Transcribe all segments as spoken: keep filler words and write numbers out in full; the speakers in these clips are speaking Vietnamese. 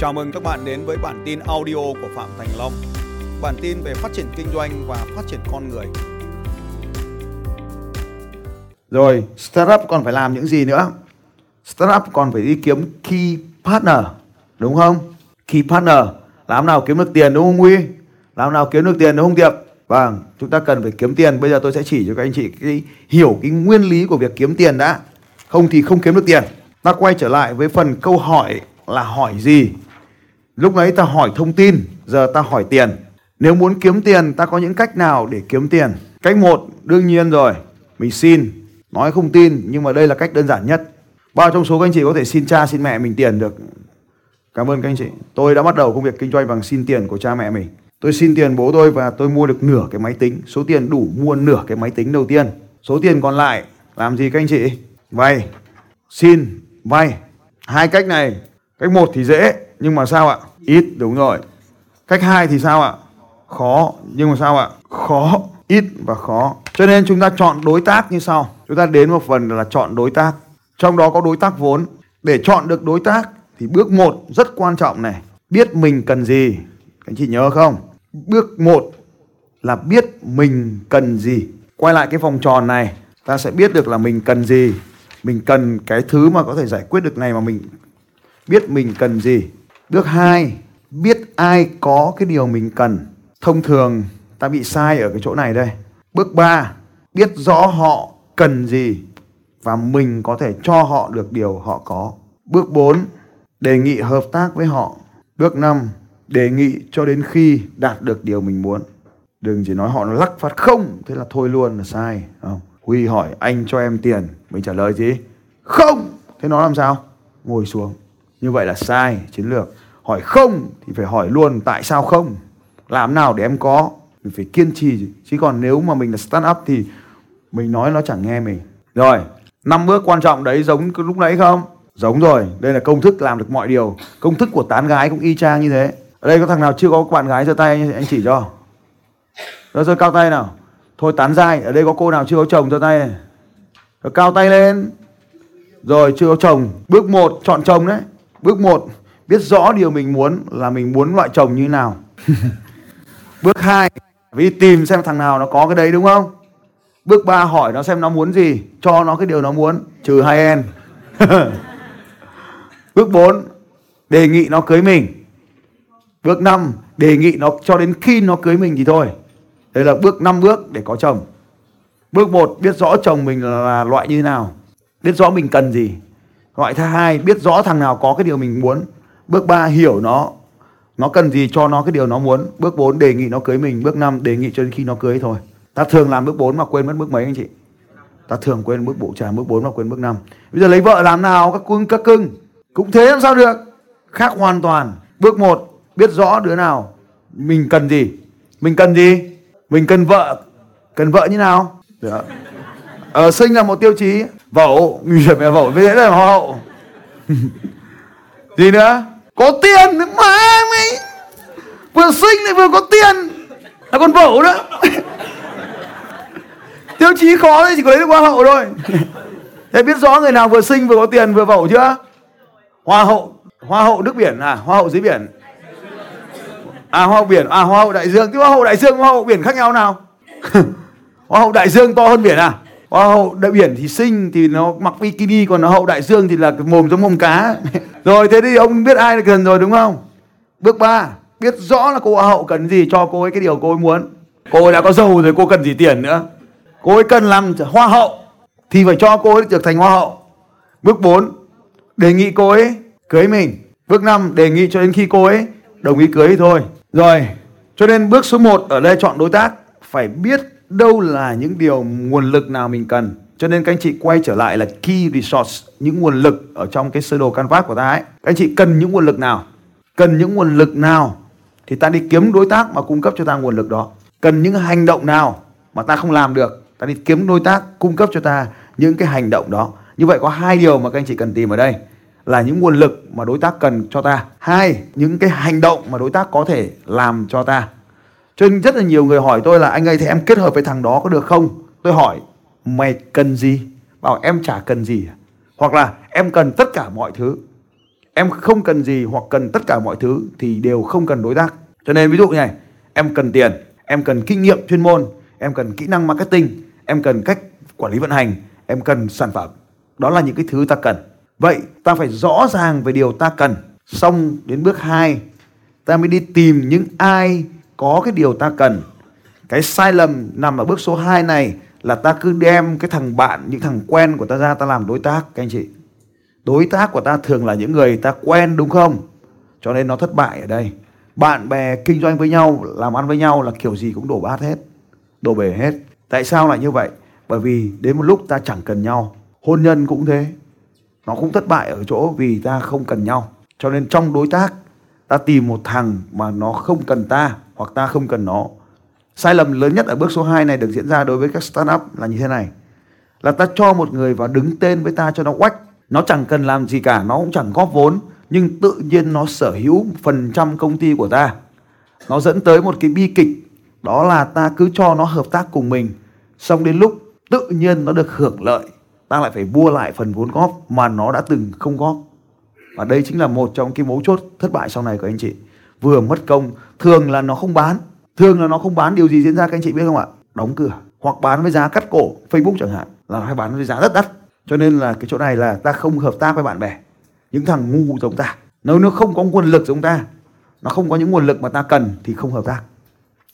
Chào mừng các bạn đến với bản tin audio của Phạm Thành Long. Bản tin về phát triển kinh doanh và phát triển con người. Rồi, startup còn phải làm những gì nữa? Startup còn phải đi kiếm key partner, đúng không? Key partner, làm nào kiếm được tiền đúng không Huy? Làm nào kiếm được tiền đúng không Tiệp? Vâng, chúng ta cần phải kiếm tiền. Bây giờ tôi sẽ chỉ cho các anh chị cái, hiểu cái nguyên lý của việc kiếm tiền đã. Không thì không kiếm được tiền. Ta quay trở lại với phần câu hỏi là hỏi gì? Lúc nãy ta hỏi thông tin, giờ ta hỏi tiền. Nếu muốn kiếm tiền, ta có những cách nào để kiếm tiền? Cách một, đương nhiên rồi, mình xin. Nói không tin, nhưng mà đây là cách đơn giản nhất. Bao trong số các anh chị có thể xin cha, xin mẹ mình tiền được. Cảm ơn các anh chị. Tôi đã bắt đầu công việc kinh doanh bằng xin tiền của cha mẹ mình. Tôi xin tiền bố tôi và tôi mua được nửa cái máy tính. Số tiền đủ mua nửa cái máy tính đầu tiên. Số tiền còn lại, làm gì các anh chị? Vay, xin, vay. Hai cách này. Cách một thì dễ, nhưng mà sao ạ? Ít, đúng rồi. Cách hai thì sao ạ? Khó, nhưng mà sao ạ? Khó, ít và khó. Cho nên chúng ta chọn đối tác như sau. Chúng ta đến một phần là chọn đối tác. Trong đó có đối tác vốn. Để chọn được đối tác thì bước một rất quan trọng này. Biết mình cần gì. Các anh chị nhớ không? Bước một là biết mình cần gì. Quay lại cái vòng tròn này. Ta sẽ biết được là mình cần gì. Mình cần cái thứ mà có thể giải quyết được này mà mình... Biết mình cần gì. Bước hai, biết ai có cái điều mình cần. Thông thường ta bị sai ở cái chỗ này đây. Bước ba, biết rõ họ cần gì và mình có thể cho họ được điều họ có. Bước bốn, đề nghị hợp tác với họ. Bước năm, đề nghị cho đến khi đạt được điều mình muốn. Đừng chỉ nói họ nó lắc phát không, thế là thôi luôn là sai. Không. Huy hỏi anh cho em tiền, mình trả lời gì? Không! Thế nó làm sao? Ngồi xuống. Như vậy là sai chiến lược. Hỏi không thì phải hỏi luôn tại sao không. Làm nào để em có. Mình phải kiên trì. Chứ còn nếu mà mình là start up thì mình nói nó chẳng nghe mình. Rồi, năm bước quan trọng đấy giống lúc nãy không? Giống rồi. Đây là công thức làm được mọi điều. Công thức của tán gái cũng y chang như thế. Ở đây có thằng nào chưa có bạn gái giơ tay anh chỉ cho. Rồi giơ cao tay nào. Thôi tán dai. Ở đây có cô nào chưa có chồng giơ tay. Rồi cao tay lên. Rồi chưa có chồng. Bước một chọn chồng đấy. Bước một, biết rõ điều mình muốn là mình muốn loại chồng như nào. Bước hai, vì tìm xem thằng nào nó có cái đấy đúng không? Bước ba, hỏi nó xem nó muốn gì, cho nó cái điều nó muốn, trừ hai n. Bước bốn, đề nghị nó cưới mình. Bước năm, đề nghị nó cho đến khi nó cưới mình thì thôi. Đây là bước năm bước để có chồng. Bước một, biết rõ chồng mình là loại như nào, biết rõ mình cần gì. Loại thứ hai, biết rõ thằng nào có cái điều mình muốn. Bước ba, hiểu nó. Nó cần gì cho nó cái điều nó muốn. Bước bốn, đề nghị nó cưới mình. Bước năm, đề nghị cho đến khi nó cưới thôi. Ta thường làm bước bốn mà quên mất bước mấy anh chị. Ta thường quên bước bộ trà bước bốn mà quên bước năm. Bây giờ lấy vợ làm nào các cưng các cưng. Cũng thế làm sao được. Khác hoàn toàn. Bước một, biết rõ đứa nào. Mình cần gì. Mình cần gì. Mình cần vợ. Cần vợ như nào. Được. Ờ, sinh là một tiêu chí. Vẩu, nguy hiểm mẹ vẩu, thế là hoa hậu. Gì nữa? Có tiền, má ấy. Vừa sinh lại vừa có tiền. Là còn vẩu nữa. Tiêu chí khó đấy, chỉ có lấy được hoa hậu thôi. Thế biết rõ người nào vừa sinh vừa có tiền vừa vẩu chưa? Hoa hậu, hoa hậu nước biển à, hoa hậu dưới biển. À hoa hậu biển, à hoa hậu đại dương. Thế hoa hậu đại dương, hoa hậu biển khác nhau nào? Hoa hậu đại dương to hơn biển à? Hoa hậu đại biển thì xinh thì nó mặc bikini, còn hậu đại dương thì là mồm giống mồm cá. Rồi thế thì ông biết ai là cần rồi đúng không? Bước ba, biết rõ là cô hoa hậu cần gì cho cô ấy cái điều cô ấy muốn. Cô ấy đã có giàu rồi cô cần gì tiền nữa. Cô ấy cần làm hoa hậu thì phải cho cô ấy được thành hoa hậu. Bước bốn, đề nghị cô ấy cưới mình. Bước năm, đề nghị cho đến khi cô ấy đồng ý cưới thôi. Rồi, cho nên bước số một ở đây chọn đối tác phải biết đâu là những điều nguồn lực nào mình cần. Cho nên các anh chị quay trở lại là key resource, những nguồn lực ở trong cái sơ đồ canvas của ta ấy. Các anh chị cần những nguồn lực nào? Cần những nguồn lực nào thì ta đi kiếm đối tác mà cung cấp cho ta nguồn lực đó. Cần những hành động nào mà ta không làm được, ta đi kiếm đối tác cung cấp cho ta những cái hành động đó. Như vậy có hai điều mà các anh chị cần tìm ở đây là những nguồn lực mà đối tác cần cho ta, hai, những cái hành động mà đối tác có thể làm cho ta. Cho nên rất là nhiều người hỏi tôi là anh ơi thì em kết hợp với thằng đó có được không? Tôi hỏi mày cần gì? Bảo em chả cần gì. Hoặc là em cần tất cả mọi thứ. Em không cần gì hoặc cần tất cả mọi thứ thì đều không cần đối tác. Cho nên ví dụ như này, em cần tiền, em cần kinh nghiệm chuyên môn, em cần kỹ năng marketing, em cần cách quản lý vận hành, em cần sản phẩm. Đó là những cái thứ ta cần. Vậy ta phải rõ ràng về điều ta cần. Xong đến bước hai, ta mới đi tìm những ai có cái điều ta cần. Cái sai lầm nằm ở bước số hai này là ta cứ đem cái thằng bạn, những thằng quen của ta ra ta làm đối tác các anh chị. Đối tác của ta thường là những người ta quen đúng không? Cho nên nó thất bại ở đây. Bạn bè kinh doanh với nhau, làm ăn với nhau là kiểu gì cũng đổ bát hết, đổ bể hết. Tại sao lại như vậy? Bởi vì đến một lúc ta chẳng cần nhau. Hôn nhân cũng thế, nó cũng thất bại ở chỗ vì ta không cần nhau. Cho nên trong đối tác, ta tìm một thằng mà nó không cần ta hoặc ta không cần nó. Sai lầm lớn nhất ở bước số hai này được diễn ra đối với các startup là như thế này. Là ta cho một người vào đứng tên với ta cho nó oách. Nó chẳng cần làm gì cả, nó cũng chẳng góp vốn. Nhưng tự nhiên nó sở hữu phần trăm công ty của ta. Nó dẫn tới một cái bi kịch. Đó là ta cứ cho nó hợp tác cùng mình. Xong đến lúc tự nhiên nó được hưởng lợi, ta lại phải mua lại phần vốn góp mà nó đã từng không góp. Và đây chính là một trong cái mấu chốt thất bại sau này của anh chị. Vừa mất công, thường là nó không bán. Thường là nó không bán, điều gì diễn ra các anh chị biết không ạ? Đóng cửa hoặc bán với giá cắt cổ. Facebook chẳng hạn là hay bán với giá rất đắt. Cho nên là cái chỗ này là ta không hợp tác với bạn bè, những thằng ngu giống ta. Nếu nó không có nguồn lực giống ta, nó không có những nguồn lực mà ta cần thì không hợp tác.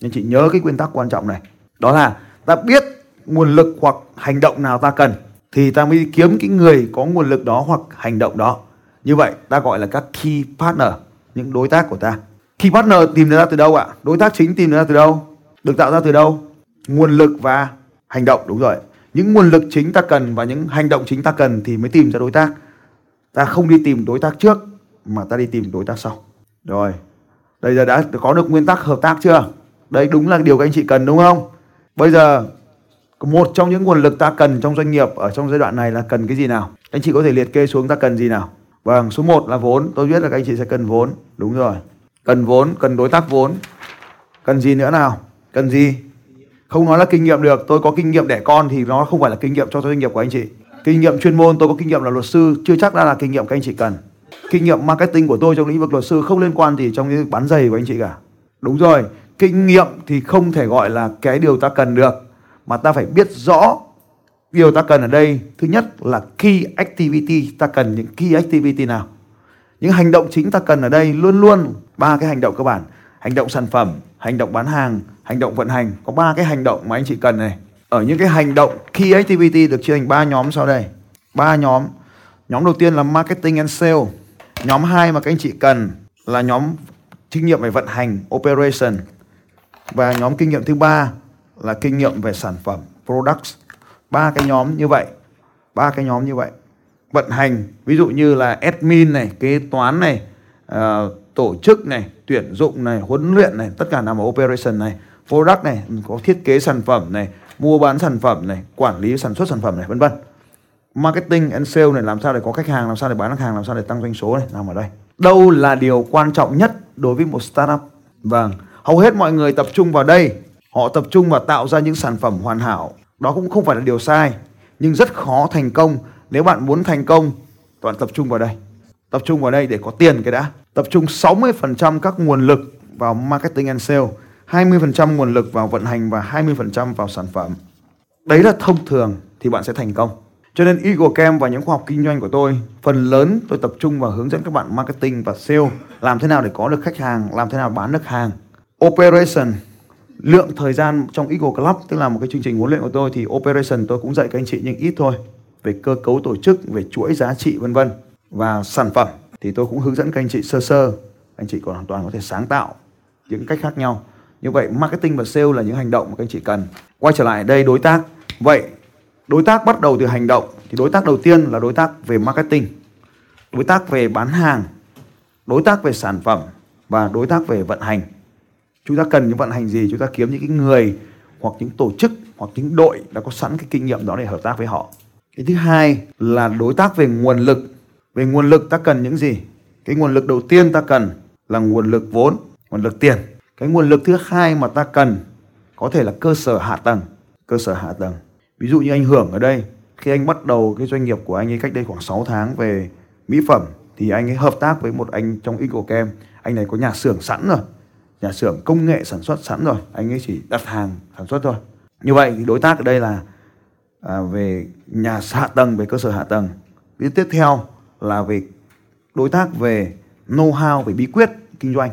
Nên chị nhớ cái nguyên tắc quan trọng này. Đó là ta biết nguồn lực hoặc hành động nào ta cần thì ta mới kiếm cái người có nguồn lực đó hoặc hành động đó. Như vậy ta gọi là các key partner, những đối tác của ta. Key partner tìm ra từ đâu ạ? À? Đối tác chính tìm ra từ đâu? Được tạo ra từ đâu? Nguồn lực và hành động, đúng rồi. Những nguồn lực chính ta cần và những hành động chính ta cần thì mới tìm ra đối tác. Ta không đi tìm đối tác trước mà ta đi tìm đối tác sau. Rồi, bây giờ đã có được nguyên tắc hợp tác chưa? Đấy đúng là điều các anh chị cần đúng không? Bây giờ một trong những nguồn lực ta cần trong doanh nghiệp ở trong giai đoạn này là cần cái gì nào? Anh chị có thể liệt kê xuống ta cần gì nào? Vâng, số một là vốn. Tôi biết là các anh chị sẽ cần vốn. Đúng rồi. Cần vốn, cần đối tác vốn. Cần gì nữa nào? Cần gì? Không nói là kinh nghiệm được. Tôi có kinh nghiệm đẻ con thì nó không phải là kinh nghiệm cho doanh nghiệp của anh chị. Kinh nghiệm chuyên môn, tôi có kinh nghiệm là luật sư, chưa chắc đã là kinh nghiệm các anh chị cần. Kinh nghiệm marketing của tôi trong lĩnh vực luật sư không liên quan gì trong những bán giày của anh chị cả. Đúng rồi. Kinh nghiệm thì không thể gọi là cái điều ta cần được. Mà ta phải biết rõ điều ta cần ở đây. Thứ nhất là key activity. Ta cần những key activity nào? Những hành động chính ta cần ở đây luôn luôn ba cái hành động cơ bản. Hành động sản phẩm, hành động bán hàng, hành động vận hành. Có ba cái hành động mà anh chị cần này. Ở những cái hành động key activity được chia thành ba nhóm sau đây. Ba nhóm. Nhóm đầu tiên là marketing and sale. Nhóm hai mà các anh chị cần là nhóm kinh nghiệm về vận hành, operation. Và nhóm kinh nghiệm thứ ba là kinh nghiệm về sản phẩm, products. Ba cái nhóm như vậy. Ba cái nhóm như vậy. Vận hành, ví dụ như là admin này, kế toán này, uh, tổ chức này, tuyển dụng này, huấn luyện này, tất cả nằm ở operation này. Product này, có thiết kế sản phẩm này, mua bán sản phẩm này, quản lý sản xuất sản phẩm này, vân vân. Marketing and sale này, làm sao để có khách hàng, làm sao để bán khách hàng, làm sao để tăng doanh số này, nằm ở đây. Đâu là điều quan trọng nhất đối với một startup? Vâng, hầu hết mọi người tập trung vào đây. Họ tập trung vào tạo ra những sản phẩm hoàn hảo. Đó cũng không phải là điều sai, nhưng rất khó thành công. Nếu bạn muốn thành công, bạn tập trung vào đây. Tập trung vào đây để có tiền cái đã. Tập trung sáu mươi phần trăm các nguồn lực vào marketing and sale, hai mươi phần trăm nguồn lực vào vận hành và hai mươi phần trăm vào sản phẩm. Đấy là thông thường thì bạn sẽ thành công. Cho nên Eagle Camp và những khóa học kinh doanh của tôi, phần lớn tôi tập trung vào hướng dẫn các bạn marketing và sale. Làm thế nào để có được khách hàng, làm thế nào bán được hàng. Operation, lượng thời gian trong Eagle Club, tức là một cái chương trình huấn luyện của tôi, thì operation tôi cũng dạy các anh chị nhưng ít thôi. Về cơ cấu tổ chức, về chuỗi giá trị vân vân. Và sản phẩm thì tôi cũng hướng dẫn các anh chị sơ sơ. Anh chị còn hoàn toàn có thể sáng tạo những cách khác nhau. Như vậy marketing và sale là những hành động mà các anh chị cần. Quay trở lại đây đối tác. Vậy đối tác bắt đầu từ hành động. Thì đối tác đầu tiên là đối tác về marketing, đối tác về bán hàng, đối tác về sản phẩm và đối tác về vận hành. Chúng ta cần những vận hành gì? Chúng ta kiếm những cái người hoặc những tổ chức hoặc những đội đã có sẵn cái kinh nghiệm đó để hợp tác với họ. Cái thứ hai là đối tác về nguồn lực. Về nguồn lực ta cần những gì? Cái nguồn lực đầu tiên ta cần là nguồn lực vốn, nguồn lực tiền. Cái nguồn lực thứ hai mà ta cần có thể là cơ sở hạ tầng. Cơ sở hạ tầng. Ví dụ như anh Hưởng ở đây, khi anh bắt đầu cái doanh nghiệp của anh ấy cách đây khoảng sáu tháng về mỹ phẩm thì anh ấy hợp tác với một anh trong Eagle Camp. Anh này có nhà xưởng sẵn rồi, nhà xưởng công nghệ sản xuất sẵn rồi, anh ấy chỉ đặt hàng sản xuất thôi. Như vậy thì đối tác ở đây là à, về nhà hạ tầng, về cơ sở hạ tầng. Cái tiếp theo là về đối tác về know-how, về bí quyết kinh doanh,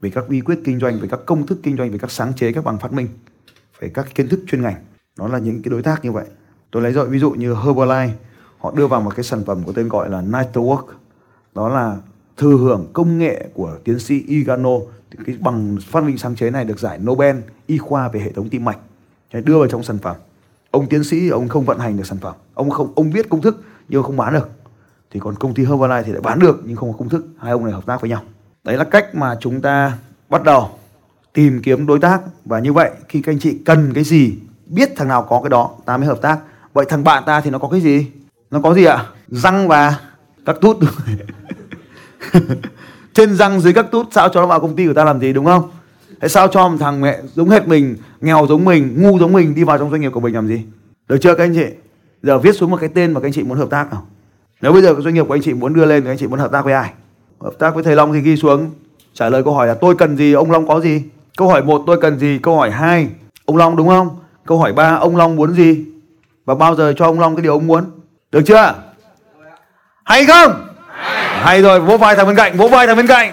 về các bí quyết kinh doanh, về các công thức kinh doanh, về các sáng chế, các bằng phát minh, về các kiến thức chuyên ngành. Đó là những cái đối tác như vậy. Tôi lấy rồi ví dụ như Herbalife, họ đưa vào một cái sản phẩm có tên gọi là NitroWork. Đó là thừa hưởng công nghệ của tiến sĩ Igano. Cái bằng phát minh sáng chế này được giải Nobel y khoa về hệ thống tim mạch. Đưa vào trong sản phẩm. Ông tiến sĩ ông không vận hành được sản phẩm, ông không ông biết công thức nhưng không bán được. Thì còn công ty Herbalife thì lại bán được nhưng không có công thức. Hai ông này hợp tác với nhau. Đấy là cách mà chúng ta bắt đầu tìm kiếm đối tác. Và như vậy khi các anh chị cần cái gì, biết thằng nào có cái đó ta mới hợp tác. Vậy thằng bạn ta thì nó có cái gì? Nó có gì ạ? Răng và các tút. Trên răng dưới các tút, sao cho nó vào công ty của ta làm gì, đúng không? Thế sao cho một thằng mẹ giống hết mình, nghèo giống mình, ngu giống mình đi vào trong doanh nghiệp của mình làm gì? Được chưa các anh chị? Giờ viết xuống một cái tên mà các anh chị muốn hợp tác nào. Nếu bây giờ cái doanh nghiệp của anh chị muốn đưa lên thì anh chị muốn hợp tác với ai? Hợp tác với thầy Long thì ghi xuống. Trả lời câu hỏi là tôi cần gì, ông Long có gì? Câu hỏi một tôi cần gì? Câu hỏi hai ông Long đúng không? Câu hỏi ba ông Long muốn gì? Và bao giờ cho ông Long cái điều ông muốn? Được chưa? Hay không? Hay, Hay rồi, vỗ vai thằng bên cạnh, vỗ vai thằng bên cạnh.